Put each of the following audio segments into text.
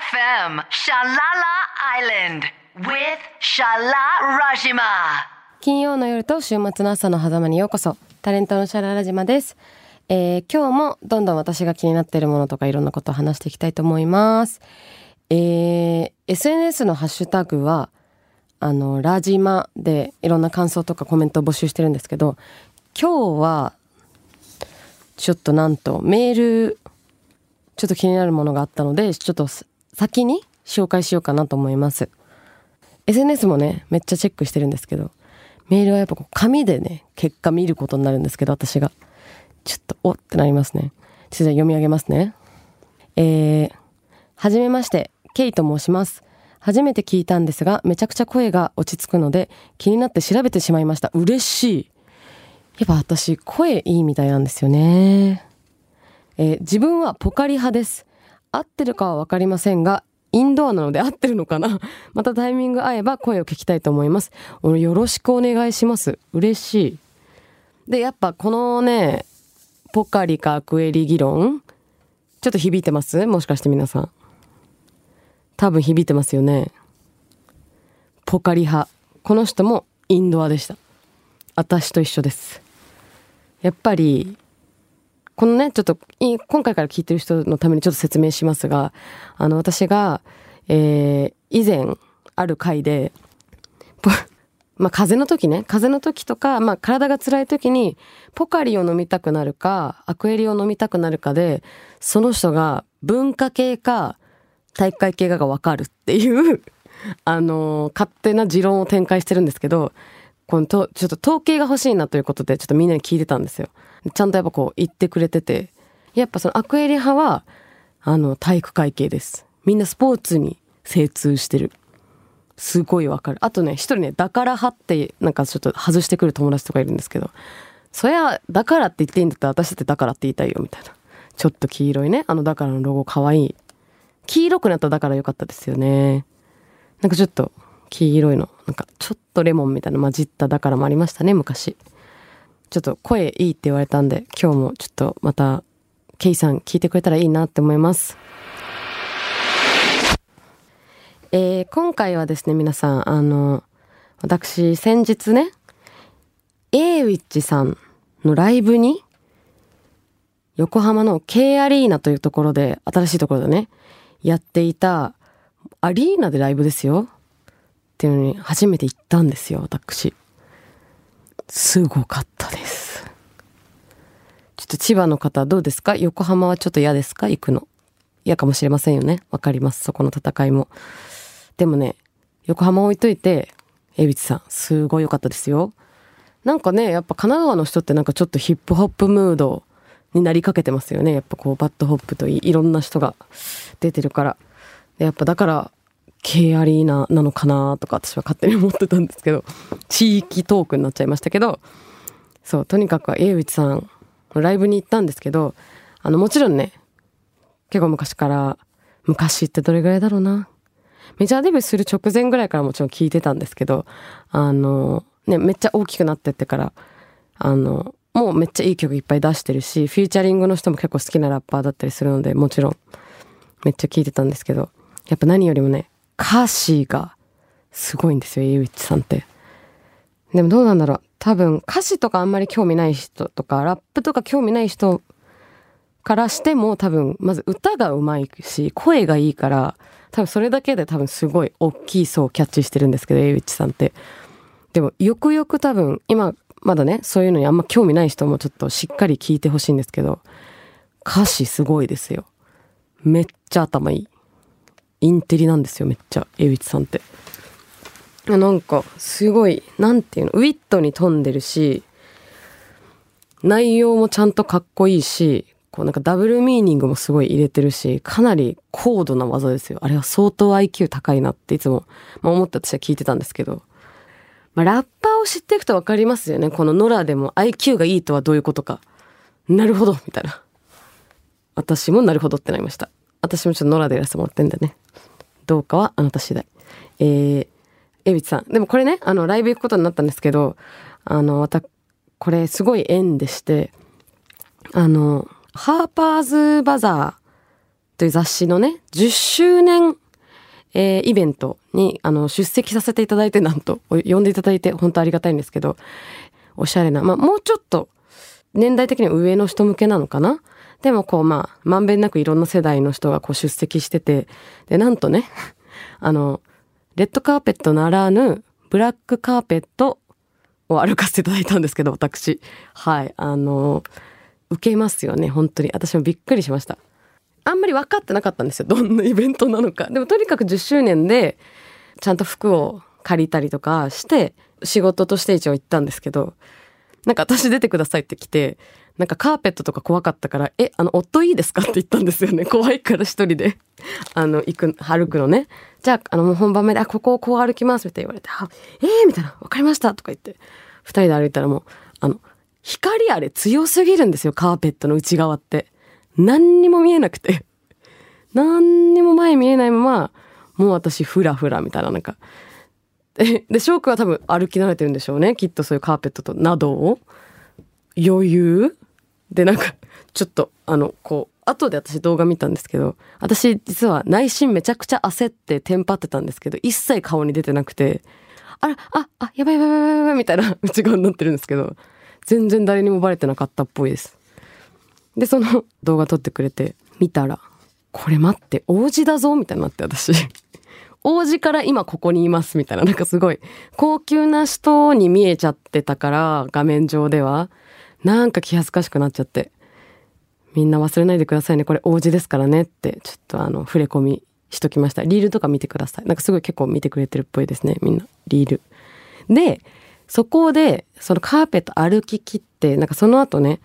FM シャララアイランド with シャララ島。金曜の夜と週末の朝の狭間にようこそ。タレントのシャララ島です。今日もどんどん私が気になっているものとかいろんなことを話していきたいと思います。SNS のハッシュタグはラジマでいろんな感想とかコメントを募集してるんですけど、今日はちょっとなんとメールちょっと気になるものがあったので、ちょっと先に紹介しようかなと思います。 SNS もねめっちゃチェックしてるんですけど、メールはやっぱこう紙でね結果見ることになるんですけど、私がちょっとおってなりますね。ちょっと読み上げますね。はじめまして、ケイと申します。初めて聞いたんですが、めちゃくちゃ声が落ち着くので気になって調べてしまいました。嬉しい。やっぱ私声いいみたいなんですよね。自分はポカリ派です。合ってるかは分かりませんが、インドアなので合ってるのかなまたタイミング合えば声を聞きたいと思います。よろしくお願いします。嬉しい。でやっぱこのねポカリかアクエリ議論ちょっと響いてます？もしかして皆さん多分響いてますよね。ポカリ派、この人もインドアでした。私と一緒です。やっぱりこのねちょっと今回から聞いてる人のためにちょっと説明しますが、私が、以前ある回でまあ風邪の時ね、風邪の時とか、まあ、体が辛い時にポカリを飲みたくなるかアクエリを飲みたくなるかで、その人が文化系か体育会系が分かるっていう勝手な持論を展開してるんですけど、ちょっと統計が欲しいなということでちょっとみんなに聞いてたんですよ。ちゃんとやっぱこう言ってくれてて、やっぱそのアクエリ派は体育会系です。みんなスポーツに精通してる。すごいわかる。あとね一人ねだから派ってなんかちょっと外してくる友達とかいるんですけど、そりゃだからって言っていいんだったら私だってだからって言いたいよみたいな。ちょっと黄色いねだからのロゴかわいい。黄色くなっただからよかったですよね。なんかちょっと黄色いのなんかちょっとレモンみたいな混じっただからもありましたね昔。ちょっと声いいって言われたんで、今日もちょっとまたケイさん聞いてくれたらいいなって思います。今回はですね皆さん私先日ね A-WITCH さんのライブに横浜の K アリーナというところで、新しいところでねやっていたアリーナでライブですよっていうのに初めて行ったんですよ私。すごかったです。ちょっと千葉の方どうですか？横浜はちょっと嫌ですか？行くの嫌かもしれませんよね。わかります、そこの戦いも。でもね横浜置いといてA-WITCHさんすごい良かったですよ。なんかねやっぱ神奈川の人ってなんかちょっとヒップホップムードになりかけてますよね。やっぱこうバッドホップといろんな人が出てるから、やっぱだからKアリーナなのかなとか私は勝手に思ってたんですけど、地域トークになっちゃいましたけど、そうとにかくA-WITCHさんのライブに行ったんですけど、もちろんね結構昔から、昔ってどれぐらいだろうな、メジャーデビューする直前ぐらいからもちろん聞いてたんですけど、めっちゃ大きくなってってからもうめっちゃいい曲いっぱい出してるし、フィーチャリングの人も結構好きなラッパーだったりするので、もちろんめっちゃ聞いてたんですけど、やっぱ何よりもね歌詞がすごいんですよ A-WITCH さんって。でもどうなんだろう、多分歌詞とかあんまり興味ない人とかラップとか興味ない人からしても、多分まず歌がうまいし声がいいから、多分それだけで多分すごい大きい層をキャッチしてるんですけど A-WITCH さんって。でもよくよく多分今まだねそういうのにあんま興味ない人もちょっとしっかり聞いてほしいんですけど、歌詞すごいですよ。めっちゃ頭いい、インテリなんですよめっちゃ A-WITCH さんって。なんかすごいなんていうの、ウィットに富んでるし内容もちゃんとかっこいいし、こうなんかダブルミーニングもすごい入れてるし、かなり高度な技ですよあれは。相当 IQ 高いなっていつも、思って私は聞いてたんですけど、ラッパーを知っていくと分かりますよね。このノラでも IQ がいいとはどういうことか、なるほどみたいな。私もなるほどってなりました。私もちょっとノラでやらせてもらってんだね。どうかはあなた次第。A-WITCHさん。でもこれね、ライブ行くことになったんですけど、これすごい縁でして、ハーパーズバザーという雑誌のね10周年、イベントに出席させていただいて、なんと呼んでいただいて本当ありがたいんですけど、おしゃれな、まあ、もうちょっと年代的には上の人向けなのかな、でもこうまあまんべんなくいろんな世代の人がこう出席してて、でなんとねレッドカーペットならぬブラックカーペットを歩かせていただいたんですけど、私はい受けますよね本当に。私もびっくりしました。あんまり分かってなかったんですよ、どんなイベントなのか。でもとにかく10周年でちゃんと服を借りたりとかして仕事として一応行ったんですけど、なんか私出てくださいって来て、なんかカーペットとか怖かったから夫いいですかって言ったんですよね。怖いから一人で歩くのね。じゃあもう本番までここをこう歩きますみたいに言われて、みたいな、わかりましたとか言って2人で歩いたら、もう光あれ強すぎるんですよ、カーペットの内側って何にも見えなくて何にも前見えないまま、もう私フラフラみたいな、なんかで翔くんは多分歩き慣れてるんでしょうね、きっとそういうカーペットとなどを。余裕でなんかちょっとこう後で私動画見たんですけど、私実は内心めちゃくちゃ焦ってテンパってたんですけど、一切顔に出てなくて、やばいやばいやばいやばいみたいな内側になってるんですけど、全然誰にもバレてなかったっぽいです。でその動画撮ってくれて見たら、これ待って王子だぞみたいになって、私王子から今ここにいますみたいな、なんかすごい高級な人に見えちゃってたから、画面上ではなんか気恥ずかしくなっちゃって、みんな忘れないでくださいね、これ王子ですからねってちょっと触れ込みしときました。リールとか見てください。なんかすごい結構見てくれてるっぽいですね、みんなリールで。そこでそのカーペット歩き切って、なんかその後ね、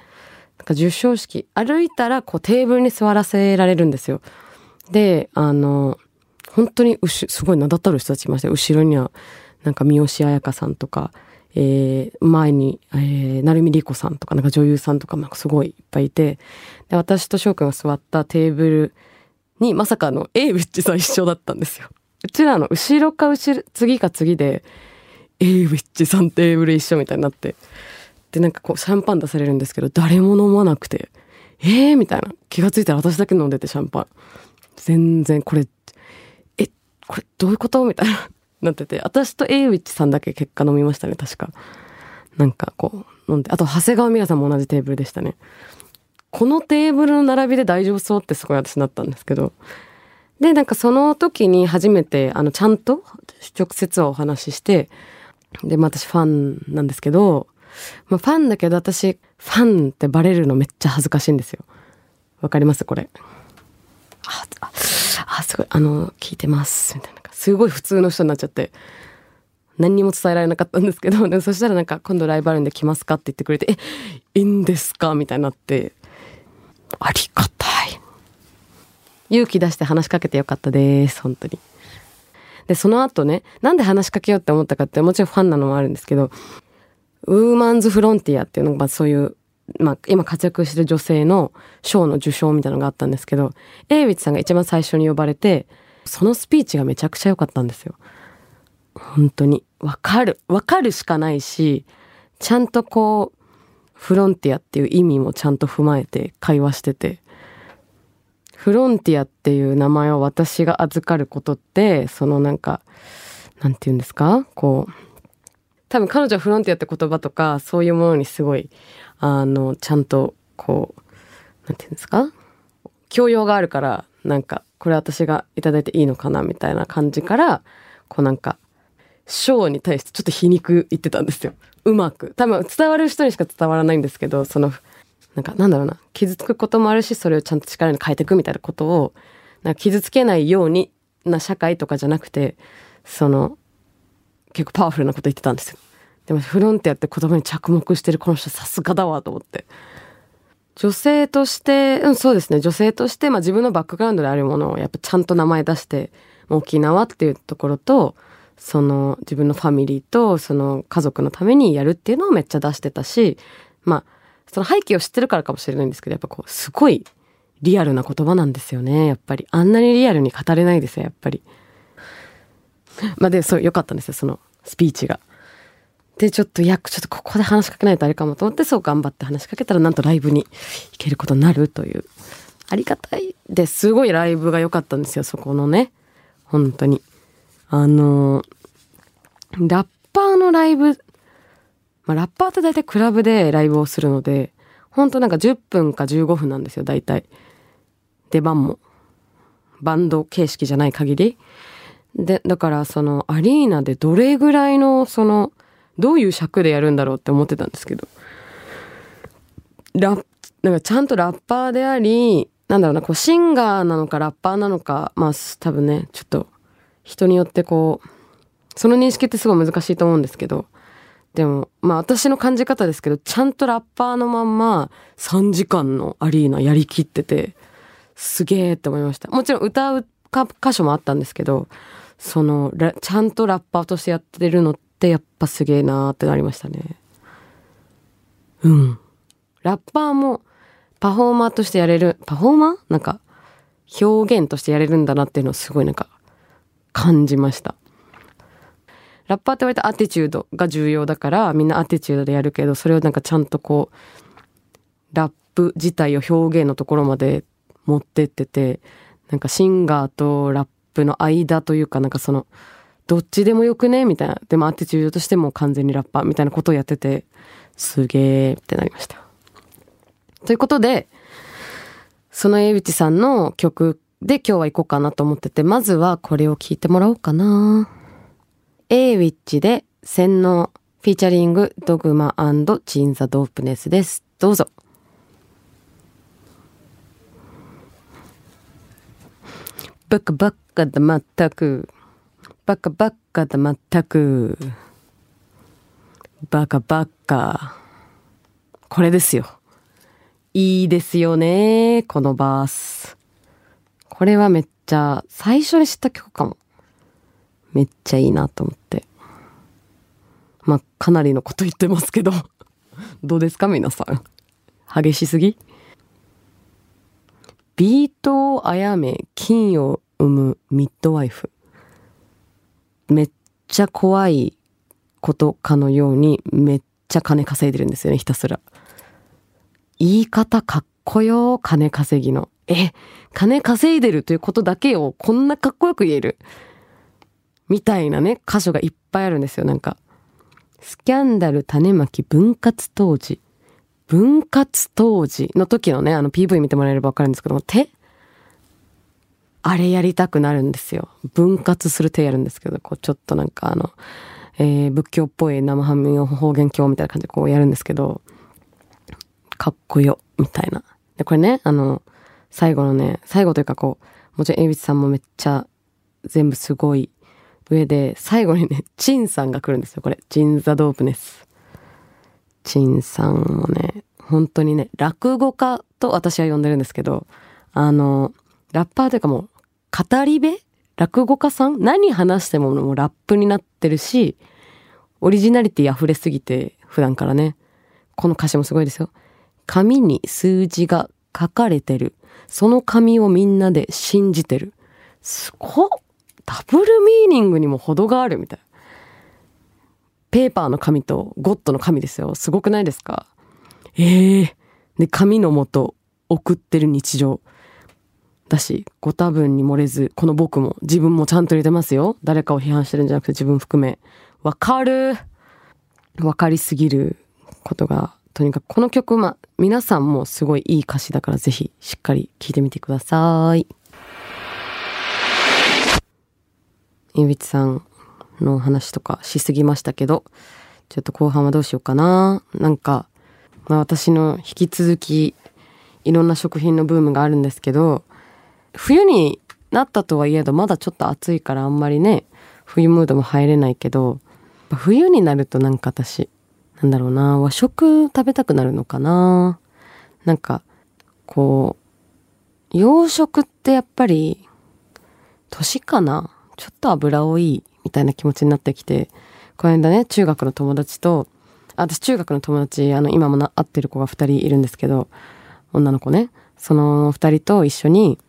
なんか受賞式歩いたらこうテーブルに座らせられるんですよ。で本当にすごい名だたる人たちいました。後ろにはなんか三好彩香さんとか、前に、成海莉子さんとか、なんか女優さんとか、なんかすごいいっぱいいて、で私と翔くんが座ったテーブルにまさかのエイウィッチさん一緒だったんですよ。うちらの後ろか次か次でエイウィッチさんテーブル一緒みたいになって、でなんかこうシャンパン出されるんですけど、誰も飲まなくてみたいな、気がついたら私だけ飲んでて、シャンパン全然これどういうことみたいななってて、私とエイウィッチさんだけ結果飲みましたね、確か。なんかこう飲んで、あと長谷川美奈さんも同じテーブルでしたね。このテーブルの並びで大丈夫そうってすごい私なったんですけど、でなんかその時に初めてちゃんと直接はお話しして、で、まあ、私ファンなんですけど、まあ、ファンだけど私ファンってバレるのめっちゃ恥ずかしいんですよ。わかりますこれ。すごい聞いてますみたいな、すごい普通の人になっちゃって、何にも伝えられなかったんですけど、そしたらなんか今度ライブあるんで来ますかって言ってくれて、いいんですかみたいになって、ありがたい。勇気出して話しかけてよかったです本当に。でその後ね、なんで話しかけようって思ったかって、もちろんファンなのもあるんですけど、ウーマンズフロンティアっていうのが、そういう今活躍してる女性の賞の受賞みたいなのがあったんですけど、エイウィッチさんが一番最初に呼ばれて、そのスピーチがめちゃくちゃ良かったんですよ本当に。わかるしかないし、ちゃんとこうフロンティアっていう意味もちゃんと踏まえて会話してて、フロンティアっていう名前を私が預かることって、そのなんかなんていうんですか、こう多分彼女はフロンティアって言葉とかそういうものにすごいちゃんとこうなんていうんですか、教養があるから、なんかこれ私がいただいていいのかなみたいな感じから、こうなんか賞に対してちょっと皮肉言ってたんですよ、うまく。多分伝わる人にしか伝わらないんですけど、そのなんかなんだろうな、傷つくこともあるし、それをちゃんと力に変えていくみたいなことを、なんか傷つけないようにな社会とかじゃなくて、その結構パワフルなこと言ってたんですよ。でもフロンティアって言葉に着目してるこの人さすがだわと思って、女性として、そうですね、女性として、まあ、自分のバックグラウンドであるものをやっぱちゃんと名前出して、沖縄っていうところと、その自分のファミリーとその家族のためにやるっていうのをめっちゃ出してたし、まあその背景を知ってるからかもしれないんですけど、やっぱこうすごいリアルな言葉なんですよね。やっぱりあんなにリアルに語れないですよやっぱり。まあでそう良かったんですよそのスピーチが。でちょっとここで話しかけないとあれかもと思って、そう頑張って話しかけたら、なんとライブに行けることになるというありがたいです。すごいライブが良かったんですよ、そこのね。本当にラッパーのライブ、まあ、ラッパーって大体クラブでライブをするので、本当なんか10分か15分なんですよ、大体出番もバンド形式じゃない限りで。だからそのアリーナでどれぐらいのそのどういう尺でやるんだろうって思ってたんですけど、なんかちゃんとラッパーであり、なんだろうな、こうシンガーなのかラッパーなのか、まあ多分ね、ちょっと人によってこうその認識ってすごい難しいと思うんですけど、でもまあ私の感じ方ですけど、ちゃんとラッパーのまんま3時間のアリーナやりきってて、すげーって思いました。もちろん歌う箇所もあったんですけど、そのちゃんとラッパーとしてやってるのってやっぱすげーなーってなりましたね。うん。ラッパーもパフォーマーとしてやれる、パフォーマー？なんか表現としてやれるんだなっていうのをすごいなんか感じました。ラッパーって割とアティチュードが重要だからみんなアティチュードでやるけど、それをなんかちゃんとこうラップ自体を表現のところまで持ってってて、なんかシンガーとラップの間というか、なんかそのどっちでもよくねみたいな、でもアティチュードとしても完全にラッパーみたいなことをやってて、すげーってなりました。ということで、その江口さんの曲で今日は行こうかなと思ってて、まずはこれを聴いてもらおうかな。Aウィッチで洗脳フィーチャリングドグマ&チーンザドープネスです。どうぞ。バカバカだまったく、バカバカだまったく、バカバカ、これですよ。いいですよね、このバース。これはめっちゃ最初に知った曲かも。めっちゃいいなと思って。まあ、かなりのこと言ってますけど。どうですか皆さん。激しすぎ？ビートをあやめ、金を生むミッドワイフ。めっちゃ怖いことかのように、めっちゃ金稼いでるんですよね、ひたすら。言い方かっこよ、金稼ぎの。金稼いでるということだけをこんなかっこよく言える。みたいなね、箇所がいっぱいあるんですよ。なんかスキャンダル種まき分割当時、分割当時の時のね、PV 見てもらえれば分かるんですけども、手あれやりたくなるんですよ。分割する手やるんですけど、こうちょっとなんか仏教っぽい生ハム方言教みたいな感じでこうやるんですけど、かっこよみたいな。でこれね、最後のね、最後というか、こうもちろん江口さんもめっちゃ全部すごい上で、最後にね、チンさんが来るんですよ。これチンザドープネス。チンさんもね、本当にね、落語家と私は呼んでるんですけど、ラッパーというか、もう語り部、落語家さん、何話してももうラップになってるし、オリジナリティ溢れすぎて、普段からね。この歌詞もすごいですよ。紙に数字が書かれてる、その紙をみんなで信じてる。すごっ、ダブルミーニングにも程があるみたいな。ペーパーの紙とゴッドの紙ですよ。すごくないですか？で、紙のもと送ってる日常だし、ご多分に漏れず、この僕も自分もちゃんと入れてますよ。誰かを批判してるんじゃなくて自分含め。わかる、わかりすぎることが。とにかくこの曲、皆さんもすごいいい歌詞だから、ぜひしっかり聴いてみてください。江口さんの話とかしすぎましたけど、ちょっと後半はどうしようかな。なんか、私の引き続きいろんな食品のブームがあるんですけど、冬になったとはいえどまだちょっと暑いから、あんまりね冬ムードも入れないけど、冬になるとなんか私、なんだろうな、和食食べたくなるのかな。なんかこう洋食ってやっぱり年かな、ちょっと油多いみたいな気持ちになってきて、この間ね、中学の友達と、私中学の友達、今も会ってる子が2人いるんですけど、女の子ね、その2人と一緒に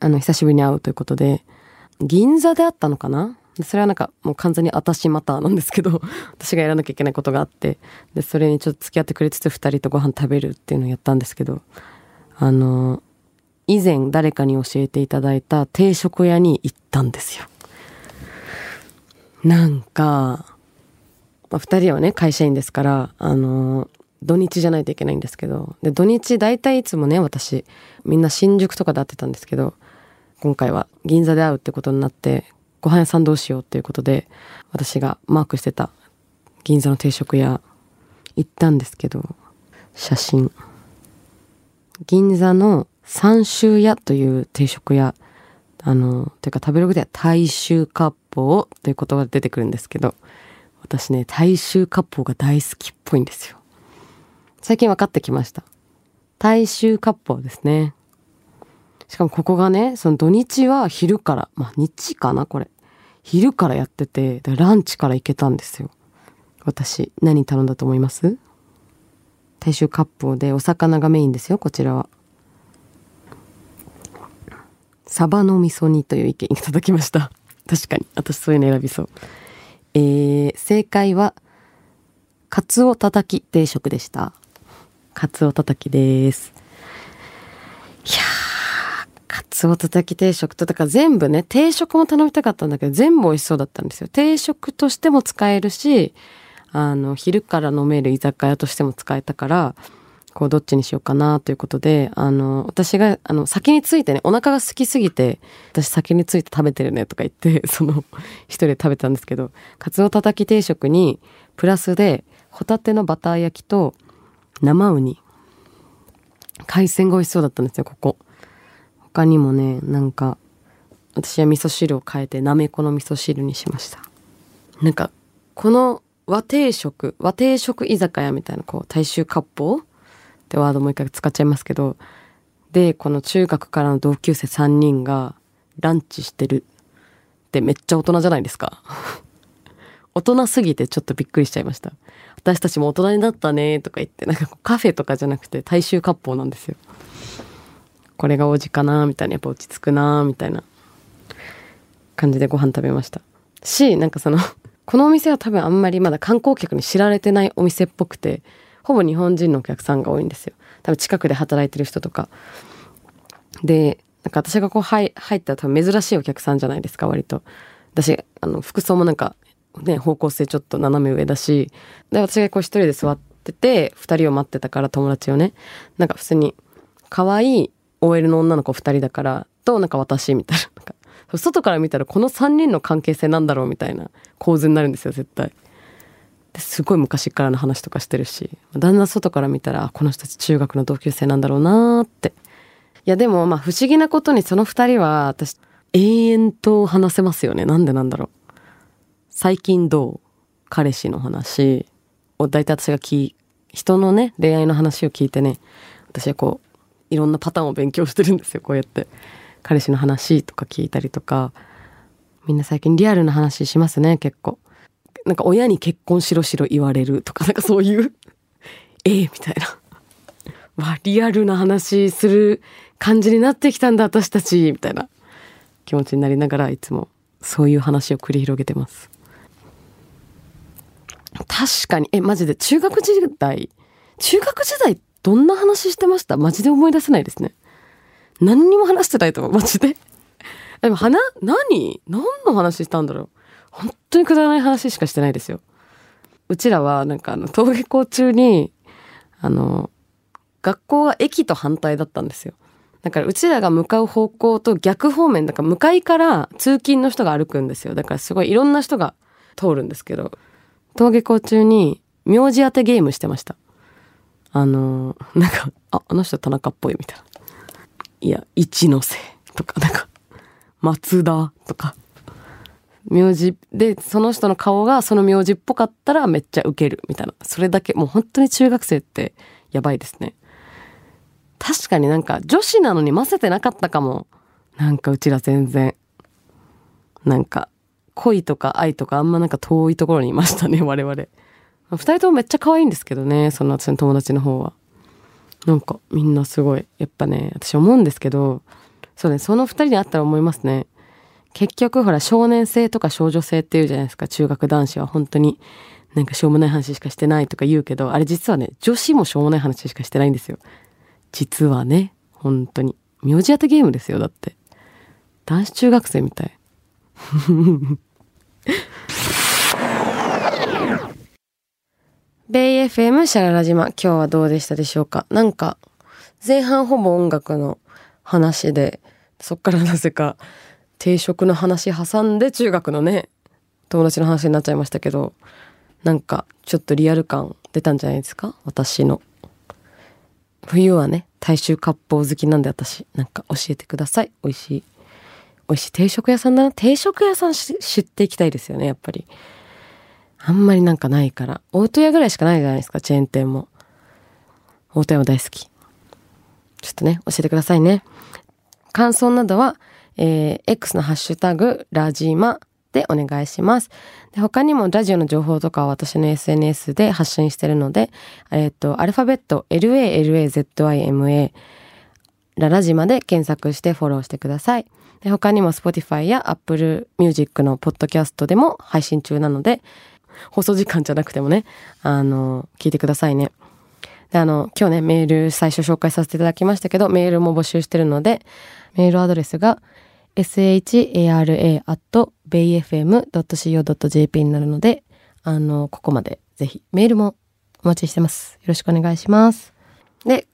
久しぶりに会うということで、銀座で会ったのかな。それはなんかもう完全に私またなんですけど私がやらなきゃいけないことがあって、でそれにちょっと付き合ってくれつつ2人とご飯食べるっていうのをやったんですけど、以前誰かに教えていただいた定食屋に行ったんですよ。なんか、まあ、2人はね会社員ですから土日じゃないといけないんですけど、で土日大体いつもね私みんな新宿とかで会ってたんですけど、今回は銀座で会うってことになって、ご飯屋さんどうしようっていうことで私がマークしてた銀座の定食屋行ったんですけど、写真銀座の三州屋という定食屋、というか食べログでは大衆割烹という言葉が出てくるんですけど、私ね大衆割烹が大好きっぽいんですよ。最近分かってきました。大衆割烹ですね。しかもここがねその土日は昼から、まあ日かなこれ、昼からやってて、ランチから行けたんですよ。私何頼んだと思います？大衆割烹でお魚がメインですよ。こちらはサバの味噌煮という意見いただきました。確かに私そういうの選びそう。正解はカツオたたき定食でした。カツオたたきです。いやー、カツオたたき定食と、だから全部ね定食も頼みたかったんだけど全部美味しそうだったんですよ。定食としても使えるし、昼から飲める居酒屋としても使えたから、こうどっちにしようかなということで、私が先についてね、お腹が空きすぎて私先について食べてるねとか言って一人で食べたんですけど、カツオたたき定食にプラスでホタテのバター焼きと生ウニ、海鮮が美味しそうだったんですよ。ここ他にもね、なんか私は味噌汁を変えてなめこの味噌汁にしました。なんかこの和定食居酒屋みたいな、こう大衆割烹ってワードもう一回使っちゃいますけど、でこの中学からの同級生3人がランチしてるってめっちゃ大人じゃないですか。大人すぎてちょっとびっくりしちゃいました。私たちも大人になったねとか言って、なんかカフェとかじゃなくて大衆割烹なんですよ。これが王子かなみたいな、やっぱ落ち着くなみたいな感じでご飯食べましたし、なんかこのお店は多分あんまりまだ観光客に知られてないお店っぽくて、ほぼ日本人のお客さんが多いんですよ。多分近くで働いてる人とかで、なんか私がこう入ったら多分珍しいお客さんじゃないですか。割と私服装もなんかね方向性ちょっと斜め上だし、で私がこう一人で座ってて2人を待ってたから、友達をね、なんか普通に可愛い OL の女の子2人だからと、なんか私みたいな、なんか外から見たらこの3人の関係性なんだろうみたいな構図になるんですよ絶対。すごい昔からの話とかしてるし、だんだん外から見たらこの人たち中学の同級生なんだろうなーって。いやでもまあ不思議なことにその2人は私永遠と話せますよね。なんでなんだろう。最近どう、彼氏の話を大体私が人のね恋愛の話を聞いてね、私はこういろんなパターンを勉強してるんですよ。こうやって彼氏の話とか聞いたりとか、みんな最近リアルな話しますね。結構なんか親に結婚しろしろ言われるとか、なんかそういうみたいな、わリアルな話する感じになってきたんだ私たちみたいな気持ちになりながら、いつもそういう話を繰り広げてます。確かにマジで中学時代どんな話してました？マジで思い出せないですね。何にも話してないと思うマジで。でも何の話したんだろう。本当にくだらない話しかしてないですよ。うちらはなんか登下校中に学校は駅と反対だったんですよ。だからうちらが向かう方向と逆方面だから、向かいから通勤の人が歩くんですよ。だからすごいいろんな人が通るんですけど、登下校中に名字当てゲームしてました。なんかあの人田中っぽいみたいな、いや一ノ瀬とか、なんか松田とか名字で、その人の顔がその名字っぽかったらめっちゃウケるみたいな、それだけ。もう本当に中学生ってやばいですね。確かになんか女子なのに混ぜてなかったかも。なんかうちら全然なんか恋とか愛とかあんまなんか遠いところにいましたね我々。2人ともめっちゃ可愛いんですけどね、その私の友達の方は。なんかみんなすごい、やっぱね私思うんですけど、そうね、その2人に会ったら思いますね。結局ほら少年性とか少女性っていうじゃないですか。中学男子は本当になんかしょうもない話しかしてないとか言うけど、あれ実はね女子もしょうもない話しかしてないんですよ実はね。本当に名字当てゲームですよ。だって男子中学生みたいBay FM シャララ島、今日はどうでしたでしょうか。なんか前半ほぼ音楽の話で、そっからなぜか定食の話挟んで中学のね友達の話になっちゃいましたけど、なんかちょっとリアル感出たんじゃないですか。私の冬はね大衆割烹好きなんで、私なんか教えてください。美味しい定食屋さんだな。定食屋さん知っていきたいですよね。やっぱりあんまりなんかないから、大戸屋ぐらいしかないじゃないですか。チェーン店も大戸屋も大好き。ちょっとね教えてくださいね。感想などは、X のハッシュタグラジマでお願いします。で他にもラジオの情報とかは私の SNS で発信してるので、アルファベット LALAZIMA ララジマで検索してフォローしてください。で他にも Spotify や Apple Music のポッドキャストでも配信中なので、放送時間じゃなくてもね、聞いてくださいね。で今日ねメール最初紹介させていただきましたけど、メールも募集してるので、メールアドレスが shara@bayfm.co.jp になるので、ここまでぜひメールもお待ちしてます。よろしくお願いします。で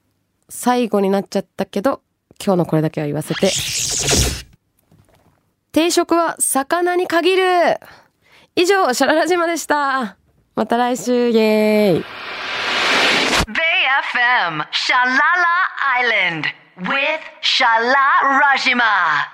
最後になっちゃったけど、今日のこれだけは言わせて、定食は魚に限る。以上、シャララ島でした。また来週、イエーイ。Bay FM シャララアイランド with シャララ島。